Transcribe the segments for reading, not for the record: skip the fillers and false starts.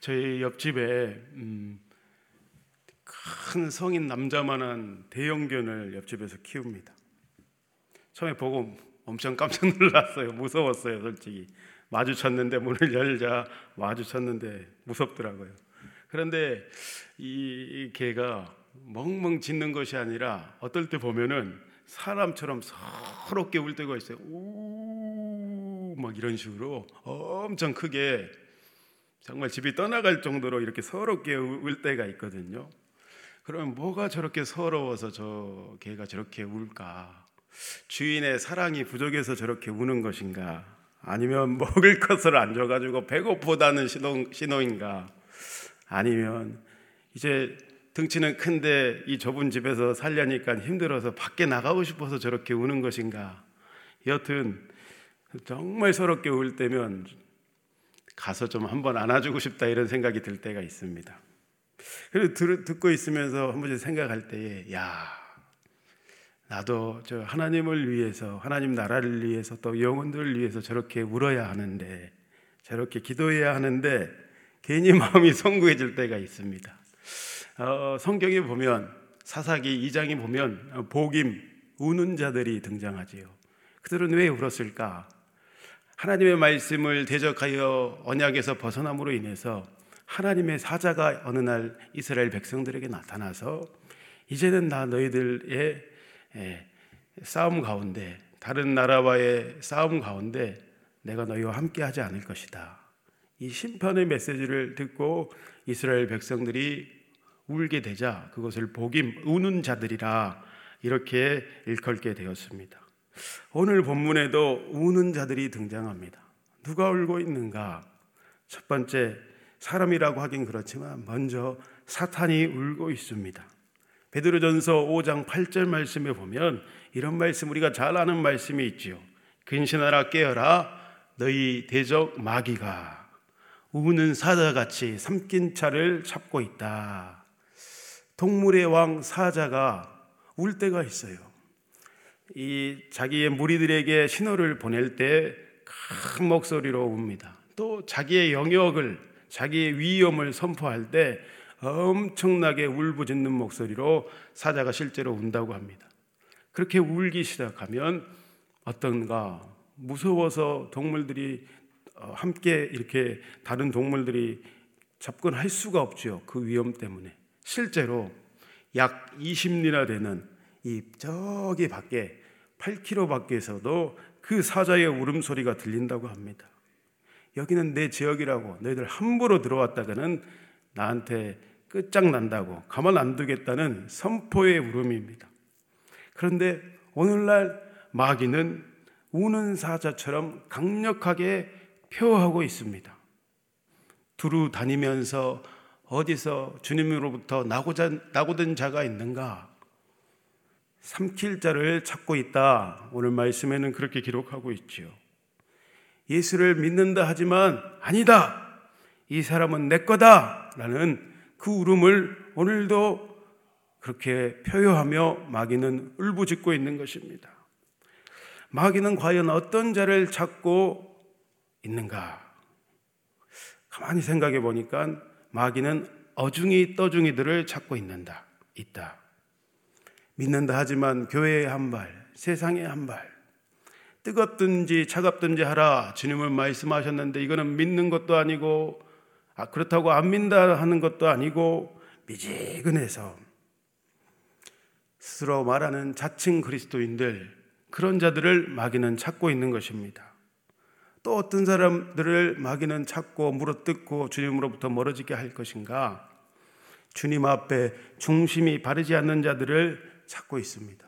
저희 옆집에 큰 성인 남자만한 대형견을 옆집에서 키웁니다. 처음에 보고 엄청 깜짝 놀랐어요. 무서웠어요, 솔직히. 마주쳤는데 문을 열자 마주쳤는데 무섭더라고요. 그런데 이 개가 멍멍 짖는 것이 아니라 어떨 때 보면은 사람처럼 서럽게 울 때가 있어요. 우 막 이런 식으로 엄청 크게 정말 집이 떠나갈 정도로 이렇게 서럽게 울 때가 있거든요. 그러면 뭐가 저렇게 서러워서 저 개가 저렇게 울까? 주인의 사랑이 부족해서 저렇게 우는 것인가? 아니면 먹을 것을 안 줘가지고 배고프다는 신호인가? 아니면 이제 등치는 큰데 이 좁은 집에서 살려니까 힘들어서 밖에 나가고 싶어서 저렇게 우는 것인가? 여튼 정말 서럽게 울 때면 가서 좀 한번 안아주고 싶다 이런 생각이 들 때가 있습니다. 그리고 듣고 있으면서 한 번씩 생각할 때에 나도 저 하나님을 위해서, 하나님 나라를 위해서, 또 영혼들을 위해서 저렇게 울어야 하는데, 저렇게 기도해야 하는데 괜히 마음이 송구해질 때가 있습니다. 성경에 보면 사사기 2장에 보면 복임, 우는 자들이 등장하지요. 그들은 왜 울었을까? 하나님의 말씀을 대적하여 언약에서 벗어남으로 인해서 하나님의 사자가 어느 날 이스라엘 백성들에게 나타나서 이제는 나 너희들의 싸움 가운데, 다른 나라와의 싸움 가운데 내가 너희와 함께하지 않을 것이다. 이 심판의 메시지를 듣고 이스라엘 백성들이 울게 되자 그것을 복임, 우는 자들이라 이렇게 일컬게 되었습니다. 오늘 본문에도 우는 자들이 등장합니다. 누가 울고 있는가? 첫 번째, 사람이라고 하긴 그렇지만 먼저 사탄이 울고 있습니다. 베드로전서 5장 8절 말씀에 보면 이런 말씀, 우리가 잘 아는 말씀이 있지요. 근신하라, 깨어라, 너희 대적 마귀가 우는 사자같이 삼킨 차를 찾고 있다. 동물의 왕 사자가 울 때가 있어요. 이 자기의 무리들에게 신호를 보낼 때 큰 목소리로 웁니다. 또 자기의 영역을, 자기의 위험을 선포할 때 엄청나게 울부짖는 목소리로 사자가 실제로 운다고 합니다. 그렇게 울기 시작하면 어떤가? 무서워서 동물들이 함께, 이렇게 다른 동물들이 접근할 수가 없죠. 그 위험 때문에. 실제로 약 20리나 되는 이 저기 밖에 8km 밖에서도 그 사자의 울음소리가 들린다고 합니다. 여기는 내 지역이라고 너희들 함부로 들어왔다가는 나한테 끝장난다고, 가만 안 두겠다는 선포의 울음입니다. 그런데 오늘날 마귀는 우는 사자처럼 강력하게 표하고 있습니다. 두루 다니면서 어디서 주님으로부터 나고된 자가 있는가? 삼킬 자를 찾고 있다. 오늘 말씀에는 그렇게 기록하고 있지요. 예수를 믿는다 하지만 아니다, 이 사람은 내 거다 라는 그 울음을 오늘도 그렇게 표효하며 마귀는 울부짖고 있는 것입니다. 마귀는 과연 어떤 자를 찾고 있는가? 가만히 생각해 보니까 마귀는 어중이 떠중이들을 찾고 있다. 믿는다 하지만 교회에 한 발, 세상에 한 발. 뜨겁든지 차갑든지 하라 주님을 말씀하셨는데 이거는 믿는 것도 아니고, 그렇다고 안 믿는다 하는 것도 아니고, 미지근해서 스스로 말하는 자칭 그리스도인들, 그런 자들을 마귀는 찾고 있는 것입니다. 또 어떤 사람들을 마귀는 찾고 물어뜯고 주님으로부터 멀어지게 할 것인가? 주님 앞에 중심이 바르지 않는 자들을 찾고 있습니다.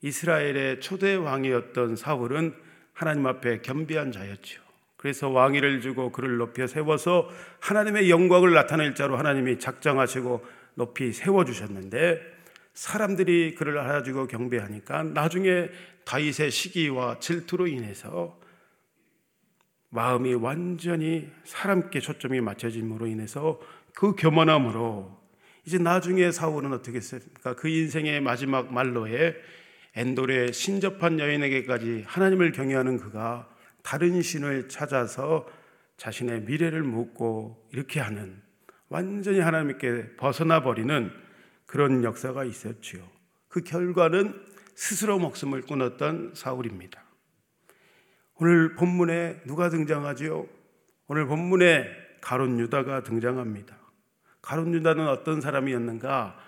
이스라엘의 초대 왕이었던 사울은 하나님 앞에 겸비한 자였죠. 그래서 왕위를 주고 그를 높여 세워서 하나님의 영광을 나타낼 자로 하나님이 작정하시고 높이 세워주셨는데, 사람들이 그를 알아주고 경배하니까 나중에 다윗의 시기와 질투로 인해서 마음이 완전히 사람께 초점이 맞춰짐으로 인해서 그 교만함으로 이제 나중에 사울은 어떻게 했습니까? 그 인생의 마지막 말로에 엔돌의 신접한 여인에게까지 하나님을 경외하는 그가 다른 신을 찾아서 자신의 미래를 묻고 이렇게 하는 완전히 하나님께 벗어나버리는 그런 역사가 있었지요. 그 결과는 스스로 목숨을 끊었던 사울입니다. 오늘 본문에 누가 등장하지요? 오늘 본문에 가룟 유다가 등장합니다. 가룟 유다는 어떤 사람이었는가?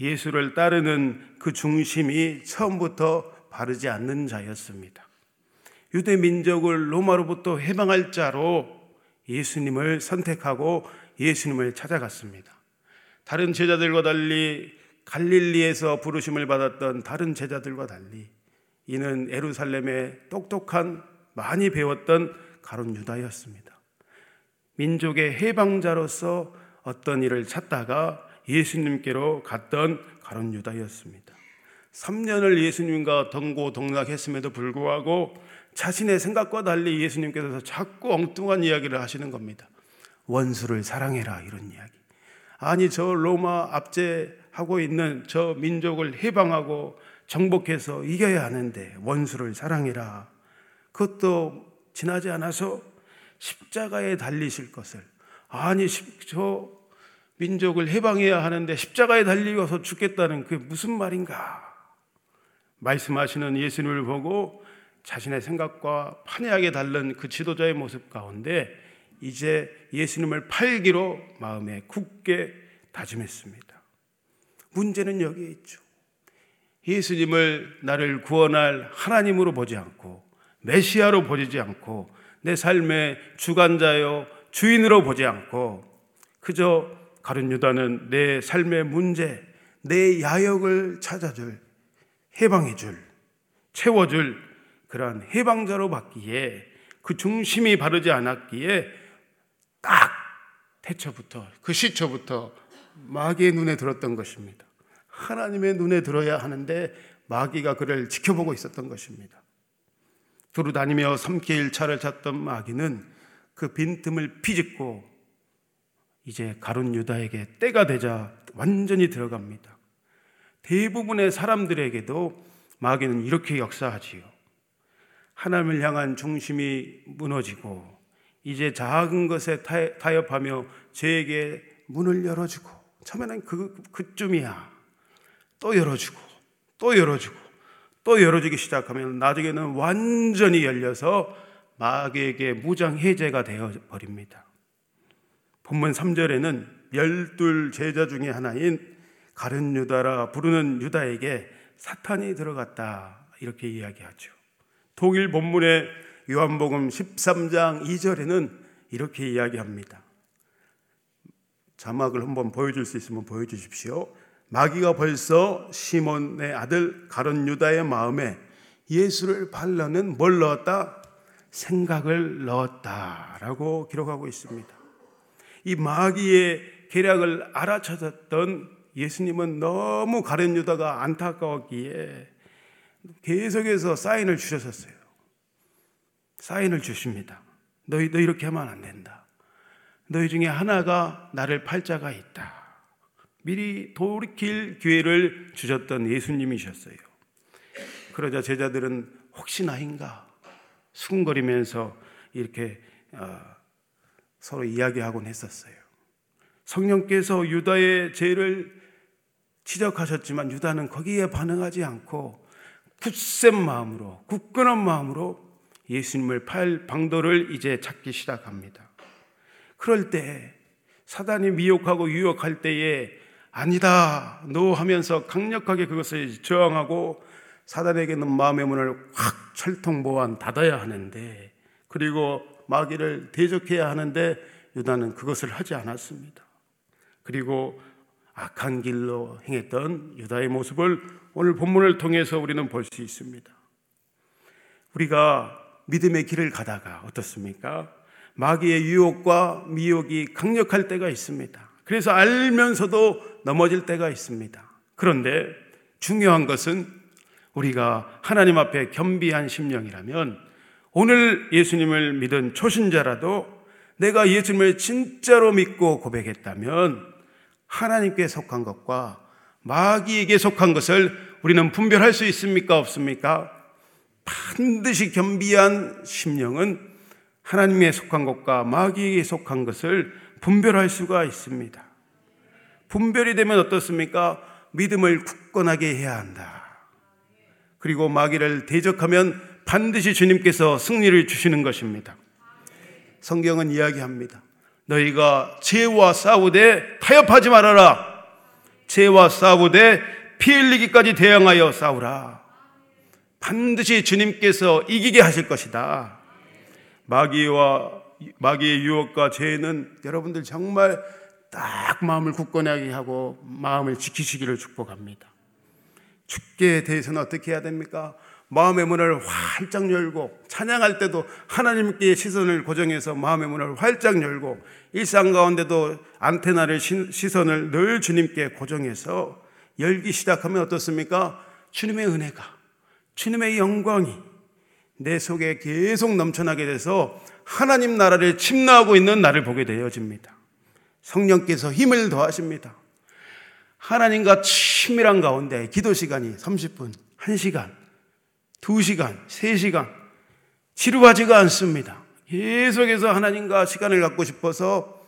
예수를 따르는 그 중심이 처음부터 바르지 않는 자였습니다. 유대 민족을 로마로부터 해방할 자로 예수님을 선택하고 예수님을 찾아갔습니다. 다른 제자들과 달리 갈릴리에서 부르심을 받았던 다른 제자들과 달리 이는 예루살렘의 똑똑한 많이 배웠던 가룟 유다였습니다. 민족의 해방자로서 어떤 일을 찾다가 예수님께로 갔던 가룟 유다였습니다. 3년을 예수님과 동고동락했음에도 불구하고 자신의 생각과 달리 예수님께서 자꾸 엉뚱한 이야기를 하시는 겁니다. 원수를 사랑해라 이런 이야기. 아니 저 로마 압제하고 있는 저 민족을 해방하고 정복해서 이겨야 하는데 원수를 사랑해라. 그것도 지나지 않아서 십자가에 달리실 것을. 아니 저 민족을 해방해야 하는데 십자가에 달리워서 죽겠다는 그게 무슨 말인가. 말씀하시는 예수님을 보고 자신의 생각과 판이하게 다른 그 지도자의 모습 가운데 이제 예수님을 팔기로 마음에 굳게 다짐했습니다. 문제는 여기에 있죠. 예수님을 나를 구원할 하나님으로 보지 않고 메시아로 보지 않고 내 삶의 주관자요 주인으로 보지 않고 그저 가룟 유다는 내 삶의 문제, 내 야욕을 찾아줄, 해방해줄, 채워줄 그러한 해방자로 받기에 그 중심이 바르지 않았기에 딱 태초부터 그 시초부터 마귀의 눈에 들었던 것입니다. 하나님의 눈에 들어야 하는데 마귀가 그를 지켜보고 있었던 것입니다. 두루 다니며 삼킬 차를 찾던 마귀는 그 빈틈을 피집고 이제 가룟 유다에게 때가 되자 완전히 들어갑니다. 대부분의 사람들에게도 마귀는 이렇게 역사하지요. 하나님을 향한 중심이 무너지고 이제 작은 것에 타협하며 죄에게 문을 열어주고 처음에는 그쯤이야 또 열어주고 또 열어주고 또 열어주기 시작하면 나중에는 완전히 열려서 마귀에게 무장해제가 되어버립니다. 본문 3절에는 12 제자 중에 하나인 가룟 유다라 부르는 유다에게 사탄이 들어갔다 이렇게 이야기하죠. 동일 본문의 요한복음 13장 2절에는 이렇게 이야기합니다. 자막을 한번 보여줄 수 있으면 보여주십시오. 마귀가 벌써 시몬의 아들 가룟 유다의 마음에 예수를 팔려는 뭘 넣었다? 생각을 넣었다라고 기록하고 있습니다. 이 마귀의 계략을 알아차렸던 예수님은 너무 가룟 유다가 안타까웠기에 계속해서 사인을 주셨었어요. 사인을 주십니다. 너 이렇게 하면 안 된다. 너희 중에 하나가 나를 팔 자가 있다. 미리 돌이킬 기회를 주셨던 예수님이셨어요. 그러자 제자들은 혹시나인가 수군거리면서 이렇게 서로 이야기하곤 했었어요. 성령께서 유다의 죄를 지적하셨지만 유다는 거기에 반응하지 않고 굳센 마음으로 굳건한 마음으로 예수님을 팔 방도를 이제 찾기 시작합니다. 그럴 때 사단이 미혹하고 유혹할 때에 아니다 노 하면서 강력하게 그것을 저항하고 사단에게는 마음의 문을 확 철통보안 닫아야 하는데 그리고 마귀를 대적해야 하는데 유다는 그것을 하지 않았습니다. 그리고 악한 길로 행했던 유다의 모습을 오늘 본문을 통해서 우리는 볼 수 있습니다. 우리가 믿음의 길을 가다가 어떻습니까? 마귀의 유혹과 미혹이 강력할 때가 있습니다. 그래서 알면서도 넘어질 때가 있습니다. 그런데 중요한 것은 우리가 하나님 앞에 겸비한 심령이라면 오늘 예수님을 믿은 초신자라도 내가 예수님을 진짜로 믿고 고백했다면 하나님께 속한 것과 마귀에게 속한 것을 우리는 분별할 수 있습니까? 없습니까? 반드시 겸비한 심령은 하나님에 속한 것과 마귀에 속한 것을 분별할 수가 있습니다. 분별이 되면 어떻습니까? 믿음을 굳건하게 해야 한다. 그리고 마귀를 대적하면 반드시 주님께서 승리를 주시는 것입니다. 성경은 이야기합니다. 너희가 죄와 싸우되 타협하지 말아라. 죄와 싸우되 피 흘리기까지 대항하여 싸우라. 반드시 주님께서 이기게 하실 것이다. 마귀의 유혹과 죄는 여러분들 정말 딱 마음을 굳건하게 하고 마음을 지키시기를 축복합니다. 주께 대해서는 어떻게 해야 됩니까? 마음의 문을 활짝 열고, 찬양할 때도 하나님께 시선을 고정해서 마음의 문을 활짝 열고, 일상 가운데도 안테나를 시선을 늘 주님께 고정해서 열기 시작하면 어떻습니까? 주님의 은혜가, 주님의 영광이 내 속에 계속 넘쳐나게 돼서 하나님 나라를 침나하고 있는 나를 보게 되어집니다. 성령께서 힘을 더하십니다. 하나님과 치밀한 가운데 기도 시간이 30분, 1시간, 2시간, 3시간 지루하지가 않습니다. 계속해서 하나님과 시간을 갖고 싶어서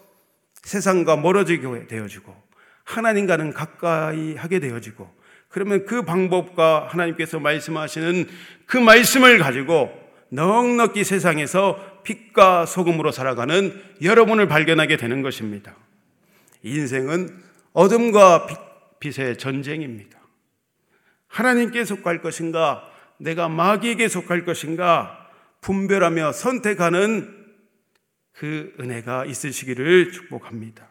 세상과 멀어지게 되어지고 하나님과는 가까이 하게 되어지고, 그러면 그 방법과 하나님께서 말씀하시는 그 말씀을 가지고 넉넉히 세상에서 빛과 소금으로 살아가는 여러분을 발견하게 되는 것입니다. 인생은 어둠과 빛의 전쟁입니다. 하나님께 속할 것인가, 내가 마귀에게 속할 것인가 분별하며 선택하는 그 은혜가 있으시기를 축복합니다.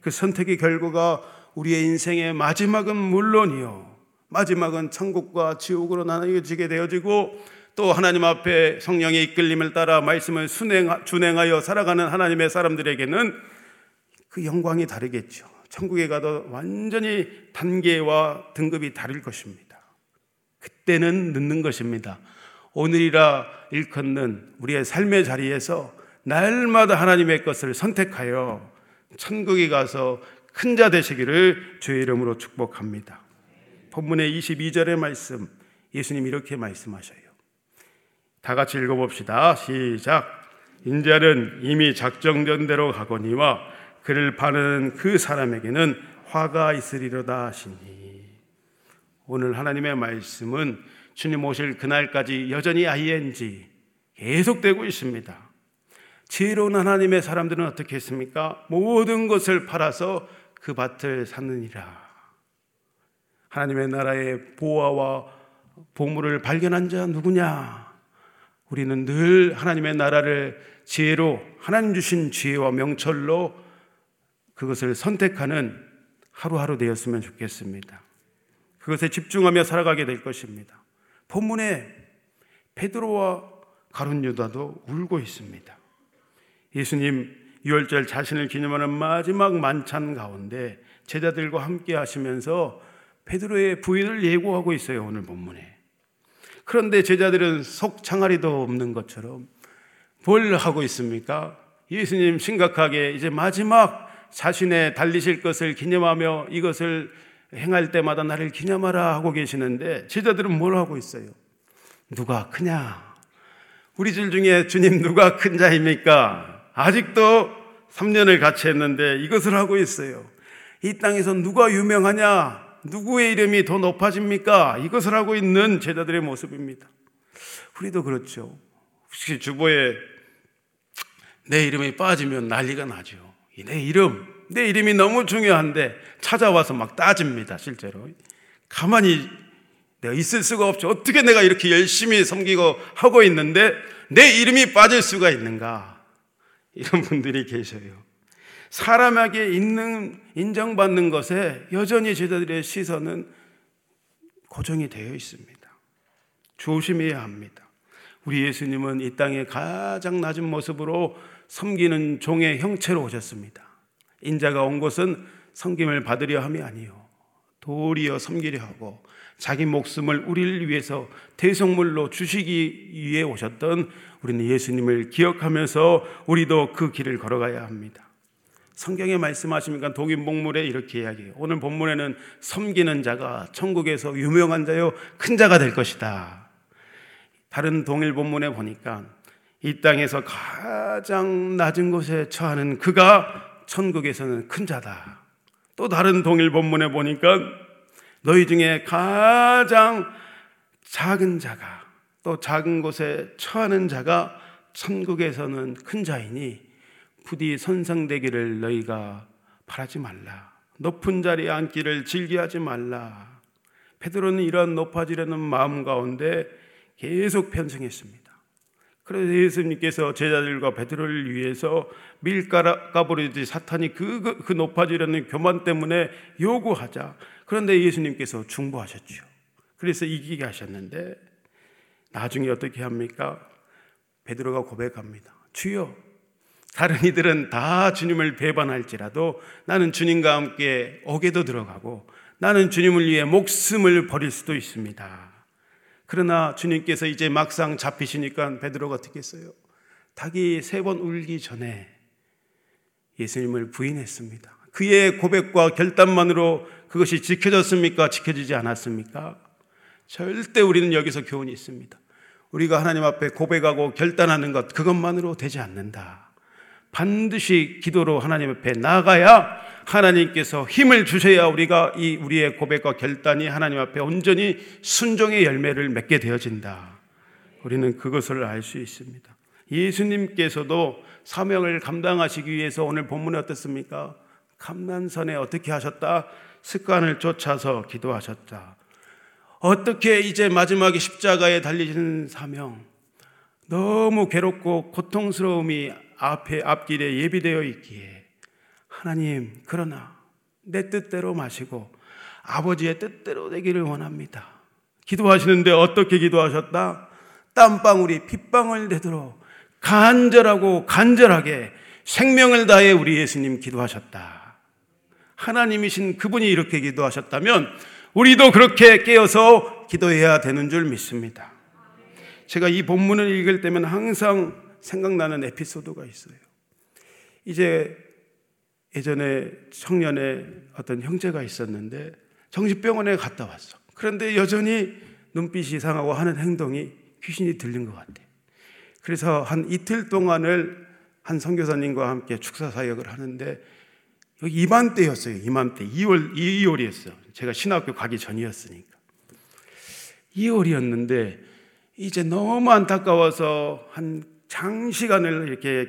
그 선택의 결과가 우리의 인생의 마지막은 물론이요, 마지막은 천국과 지옥으로 나뉘어지게 되어지고, 또 하나님 앞에 성령의 이끌림을 따라 말씀을 준행하여 살아가는 하나님의 사람들에게는 그 영광이 다르겠죠. 천국에 가도 완전히 단계와 등급이 다를 것입니다. 그때는 늦는 것입니다. 오늘이라 일컫는 우리의 삶의 자리에서 날마다 하나님의 것을 선택하여 천국에 가서 큰 자 되시기를 주의 이름으로 축복합니다. 본문의 22절의 말씀, 예수님이 이렇게 말씀하셔요. 다 같이 읽어봅시다. 시작. 인자는 이미 작정된 대로 가거니와 그를 파는 그 사람에게는 화가 있으리로다 하시니. 오늘 하나님의 말씀은 주님 오실 그날까지 여전히 ing 계속되고 있습니다. 지혜로운 하나님의 사람들은 어떻게 했습니까? 모든 것을 팔아서 그 밭을 사느니라. 하나님의 나라의 보화와 보물을 발견한 자 누구냐? 우리는 늘 하나님의 나라를 지혜로, 하나님 주신 지혜와 명철로 그것을 선택하는 하루하루 되었으면 좋겠습니다. 그것에 집중하며 살아가게 될 것입니다. 본문에 베드로와 가룟 유다도 울고 있습니다. 예수님 유월절 자신을 기념하는 마지막 만찬 가운데 제자들과 함께 하시면서 베드로의 부인을 예고하고 있어요, 오늘 본문에. 그런데 제자들은 속 창아리도 없는 것처럼 뭘 하고 있습니까? 예수님 심각하게 이제 마지막 자신의 달리실 것을 기념하며 이것을 행할 때마다 나를 기념하라 하고 계시는데 제자들은 뭘 하고 있어요? 누가 크냐? 우리 들 중에 주님 누가 큰 자입니까? 아직도 3년을 같이 했는데 이것을 하고 있어요. 이 땅에서 누가 유명하냐? 누구의 이름이 더 높아집니까? 이것을 하고 있는 제자들의 모습입니다. 우리도 그렇죠. 혹시 주보에 내 이름이 빠지면 난리가 나죠. 내 이름이 너무 중요한데 찾아와서 막 따집니다. 실제로 가만히 내가 있을 수가 없죠. 어떻게 내가 이렇게 열심히 섬기고 하고 있는데 내 이름이 빠질 수가 있는가? 이런 분들이 계셔요. 사람에게 있는 인정받는 것에 여전히 제자들의 시선은 고정이 되어 있습니다. 조심해야 합니다. 우리 예수님은 이 땅의 가장 낮은 모습으로 섬기는 종의 형체로 오셨습니다. 인자가 온 것은 섬김을 받으려 함이 아니요, 도리어 섬기려 하고 자기 목숨을 우리를 위해서 대속물로 주시기 위해 오셨던 우리는 예수님을 기억하면서 우리도 그 길을 걸어가야 합니다. 성경에 말씀하십니까? 동인복물에 이렇게 이야기해요. 오늘 본문에는 섬기는 자가 천국에서 유명한 자요 큰 자가 될 것이다. 다른 동일 본문에 보니까 이 땅에서 가장 낮은 곳에 처하는 그가 천국에서는 큰 자다. 또 다른 동일 본문에 보니까 너희 중에 가장 작은 자가, 또 작은 곳에 처하는 자가 천국에서는 큰 자이니 부디 선상되기를 너희가 바라지 말라. 높은 자리에 앉기를 즐기하지 말라. 베드로는 이러한 높아지려는 마음 가운데 계속 편승했습니다. 그래서 예수님께서 제자들과 베드로를 위해서 밀가부르지 사탄이 그 높아지려는 교만 때문에 요구하자, 그런데 예수님께서 중보하셨죠. 그래서 이기게 하셨는데 나중에 어떻게 합니까? 베드로가 고백합니다. 주여, 다른 이들은 다 주님을 배반할지라도 나는 주님과 함께 옥에도 들어가고 나는 주님을 위해 목숨을 버릴 수도 있습니다. 그러나 주님께서 이제 막상 잡히시니까 베드로가 어떻게 했어요? 닭이 세 번 울기 전에 예수님을 부인했습니다. 그의 고백과 결단만으로 그것이 지켜졌습니까? 지켜지지 않았습니까? 절대 우리는 여기서 교훈이 있습니다. 우리가 하나님 앞에 고백하고 결단하는 것, 그것만으로 되지 않는다. 반드시 기도로 하나님 앞에 나가야, 하나님께서 힘을 주셔야 우리가 이 우리의 고백과 결단이 하나님 앞에 온전히 순종의 열매를 맺게 되어진다. 우리는 그것을 알 수 있습니다. 예수님께서도 사명을 감당하시기 위해서 오늘 본문에 어떻습니까? 감난산에 어떻게 하셨다? 습관을 쫓아서 기도하셨다. 어떻게 이제 마지막에 십자가에 달리시는 사명, 너무 괴롭고 고통스러움이 앞길에 예비되어 있기에 하나님, 그러나 내 뜻대로 마시고 아버지의 뜻대로 되기를 원합니다. 기도하시는데 어떻게 기도하셨다? 땀방울이 핏방울 되도록 간절하고 간절하게 생명을 다해 우리 예수님 기도하셨다. 하나님이신 그분이 이렇게 기도하셨다면 우리도 그렇게 깨어서 기도해야 되는 줄 믿습니다. 제가 이 본문을 읽을 때면 항상 생각나는 에피소드가 있어요. 이제 예전에 청년에 어떤 형제가 있었는데 정신병원에 갔다 왔어. 그런데 여전히 눈빛이 이상하고 하는 행동이 귀신이 들린 것 같아. 그래서 한 이틀 동안을 한 선교사님과 함께 축사 사역을 하는데, 여기 이맘때였어요. 이맘때 2월이었어요. 제가 신학교 가기 전이었으니까. 2월이었는데 이제 너무 안타까워서 한 장시간을 이렇게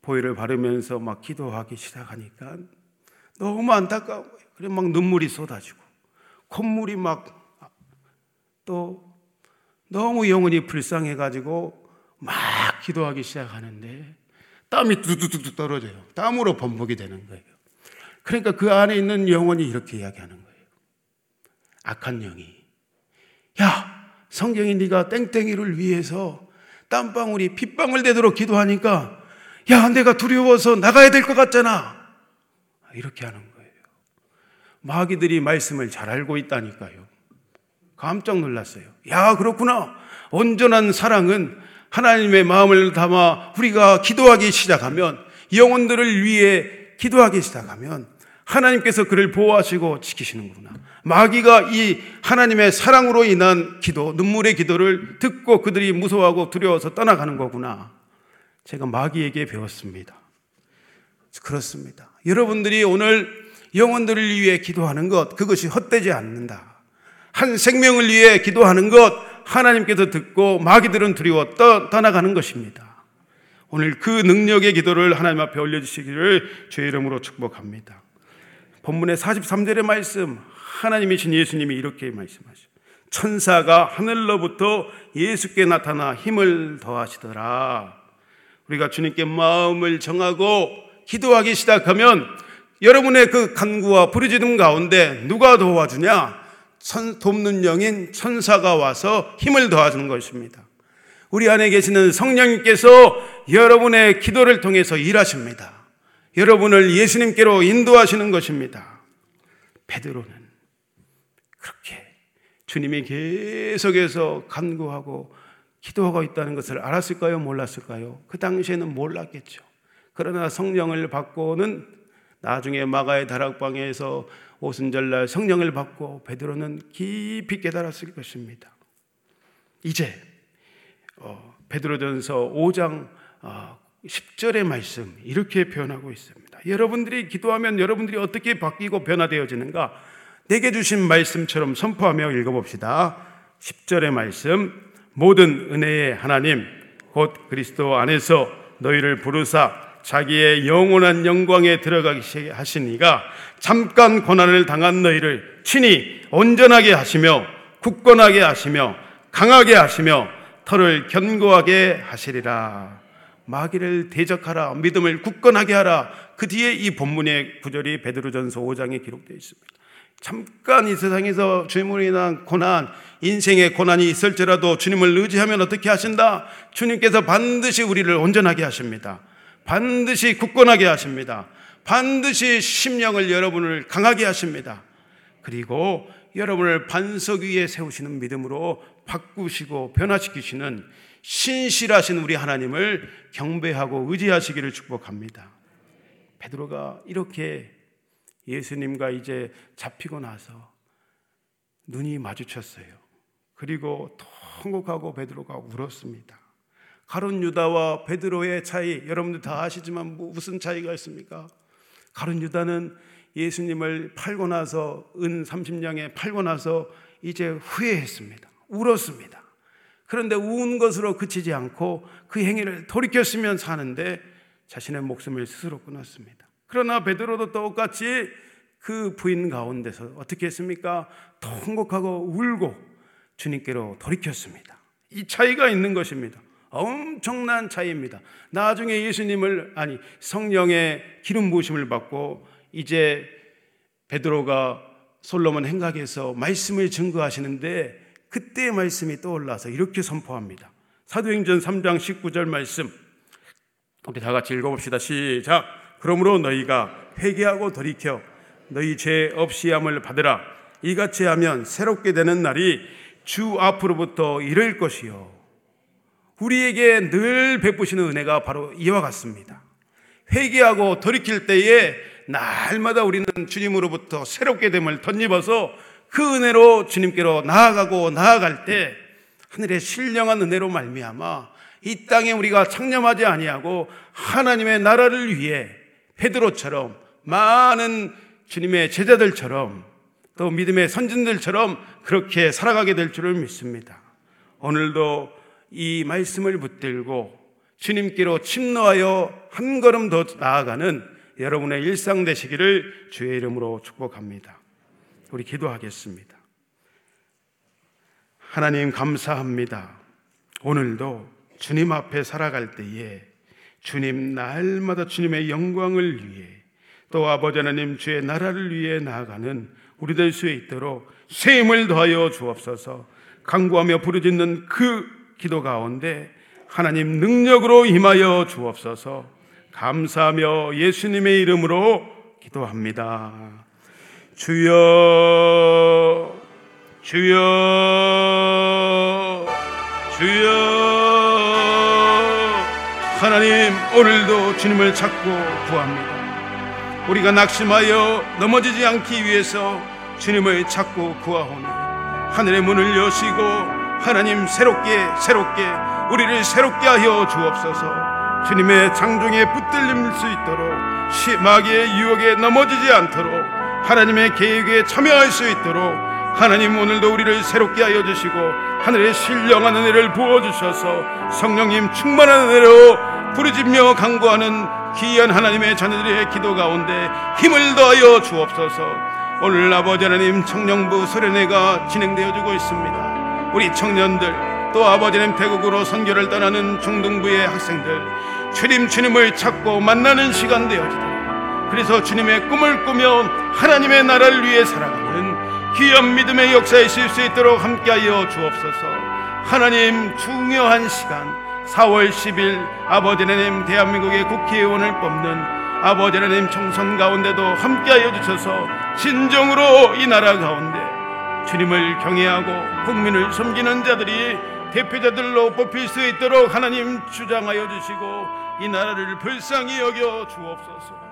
보혈을 바르면서 막 기도하기 시작하니까 너무 안타까워요. 그래 막 눈물이 쏟아지고 콧물이 막, 또 너무 영혼이 불쌍해가지고 막 기도하기 시작하는데 땀이 뚝뚝뚝 떨어져요. 땀으로 범벅이 되는 거예요. 그러니까 그 안에 있는 영혼이 이렇게 이야기하는 거예요. 악한 영이, 야, 성경이 네가 땡땡이를 위해서 땀방울이 핏방울 되도록 기도하니까 야, 내가 두려워서 나가야 될 것 같잖아, 이렇게 하는 거예요. 마귀들이 말씀을 잘 알고 있다니까요. 깜짝 놀랐어요. 야, 그렇구나. 온전한 사랑은 하나님의 마음을 담아 우리가 기도하기 시작하면, 영혼들을 위해 기도하기 시작하면 하나님께서 그를 보호하시고 지키시는구나. 마귀가 이 하나님의 사랑으로 인한 기도, 눈물의 기도를 듣고 그들이 무서워하고 두려워서 떠나가는 거구나. 제가 마귀에게 배웠습니다. 그렇습니다. 여러분들이 오늘 영혼들을 위해 기도하는 것, 그것이 헛되지 않는다. 한 생명을 위해 기도하는 것, 하나님께서 듣고 마귀들은 두려워 떠나가는 것입니다. 오늘 그 능력의 기도를 하나님 앞에 올려주시기를 주의 이름으로 축복합니다. 본문의 43절의 말씀, 하나님이신 예수님이 이렇게 말씀하시죠. 천사가 하늘로부터 예수께 나타나 힘을 더하시더라. 우리가 주님께 마음을 정하고 기도하기 시작하면 여러분의 그 간구와 부르짖음 가운데 누가 도와주냐? 돕는 영인 천사가 와서 힘을 더하는 것입니다. 우리 안에 계시는 성령님께서 여러분의 기도를 통해서 일하십니다. 여러분을 예수님께로 인도하시는 것입니다. 베드로는 그렇게 주님이 계속해서 간구하고 기도하고 있다는 것을 알았을까요? 몰랐을까요? 그 당시에는 몰랐겠죠. 그러나 성령을 받고는 나중에 마가의 다락방에서 오순절날 성령을 받고 베드로는 깊이 깨달았을 것입니다. 이제 베드로전서 5장 10절의 말씀 이렇게 표현하고 있습니다. 여러분들이 기도하면 여러분들이 어떻게 바뀌고 변화되어지는가? 내게 주신 말씀처럼 선포하며 읽어봅시다. 10절의 말씀. 모든 은혜의 하나님 곧 그리스도 안에서 너희를 부르사 자기의 영원한 영광에 들어가게 하시니가 잠깐 고난을 당한 너희를 친히 온전하게 하시며 굳건하게 하시며 강하게 하시며 털을 견고하게 하시리라. 마귀를 대적하라, 믿음을 굳건하게 하라. 그 뒤에 이 본문의 구절이 베드로전서 5장에 기록되어 있습니다. 잠깐 이 세상에서 주님으로 인한 고난, 인생의 고난이 있을지라도 주님을 의지하면 어떻게 하신다? 주님께서 반드시 우리를 온전하게 하십니다. 반드시 굳건하게 하십니다. 반드시 심령을 여러분을 강하게 하십니다. 그리고 여러분을 반석 위에 세우시는 믿음으로 바꾸시고 변화시키시는 신실하신 우리 하나님을 경배하고 의지하시기를 축복합니다. 베드로가 이렇게 예수님과 이제 잡히고 나서 눈이 마주쳤어요. 그리고 통곡하고 베드로가 울었습니다. 가룟 유다와 베드로의 차이, 여러분들 다 아시지만 무슨 차이가 있습니까? 가룟 유다는 예수님을 팔고 나서 은 30냥에 팔고 나서 이제 후회했습니다. 울었습니다. 그런데 우는 것으로 그치지 않고 그 행위를 돌이켰으면 사는데 자신의 목숨을 스스로 끊었습니다. 그러나 베드로도 똑같이 그 부인 가운데서 어떻게 했습니까? 통곡하고 울고 주님께로 돌이켰습니다. 이 차이가 있는 것입니다. 엄청난 차이입니다. 나중에 예수님을 성령의 기름 부으심을 받고 이제 베드로가 솔로몬 행각에서 말씀을 증거하시는데 그때의 말씀이 떠올라서 이렇게 선포합니다. 사도행전 3장 19절 말씀 우리 다 같이 읽어봅시다. 시작. 그러므로 너희가 회개하고 돌이켜 너희 죄 없이 함을 받으라. 이같이 하면 새롭게 되는 날이 주 앞으로부터 이를 것이요. 우리에게 늘 베푸시는 은혜가 바로 이와 같습니다. 회개하고 돌이킬 때에 날마다 우리는 주님으로부터 새롭게 됨을 덧입어서 그 은혜로 주님께로 나아갈 때 하늘의 신령한 은혜로 말미암아 이 땅에 우리가 창념하지 아니하고 하나님의 나라를 위해 베드로처럼 많은 주님의 제자들처럼 또 믿음의 선진들처럼 그렇게 살아가게 될 줄을 믿습니다. 오늘도 이 말씀을 붙들고 주님께로 침노하여 한 걸음 더 나아가는 여러분의 일상 되시기를 주의 이름으로 축복합니다. 우리 기도하겠습니다. 하나님 감사합니다. 오늘도 주님 앞에 살아갈 때에 주님 날마다 주님의 영광을 위해 또 아버지 하나님 주의 나라를 위해 나아가는 우리 될 수 있도록 새 힘을 더하여 주옵소서. 간구하며 부르짖는 그 기도 가운데 하나님 능력으로 임하여 주옵소서. 감사하며 예수님의 이름으로 기도합니다. 주여, 주여, 주여. 하나님 오늘도 주님을 찾고 구합니다. 우리가 낙심하여 넘어지지 않기 위해서 주님을 찾고 구하오니 하늘의 문을 여시고 하나님 새롭게 우리를 새롭게 하여 주옵소서. 주님의 장중에 붙들릴 수 있도록 마귀의 유혹에 넘어지지 않도록 하나님의 계획에 참여할 수 있도록 하나님 오늘도 우리를 새롭게 하여 주시고 하늘의 신령한 은혜를 부어주셔서 성령님 충만한 은혜로 부르짖며 간구하는 귀한 하나님의 자녀들의 기도 가운데 힘을 더하여 주옵소서. 오늘 아버지 하나님 청년부 소련회가 진행되어지고 있습니다. 우리 청년들 또 아버지 하나님 대국으로 선교를 떠나는 중등부의 학생들 주님을 찾고 만나는 시간 되어지다. 그래서 주님의 꿈을 꾸며 하나님의 나라를 위해 살아가는 귀한 믿음의 역사에 있을 수 있도록 함께하여 주옵소서. 하나님 중요한 시간 4월 10일 아버지 하나님 대한민국의 국회의원을 뽑는 아버지 하나님 총선 가운데도 함께하여 주셔서 진정으로 이 나라 가운데 주님을 경외하고 국민을 섬기는 자들이 대표자들로 뽑힐 수 있도록 하나님 주장하여 주시고 이 나라를 불쌍히 여겨 주옵소서.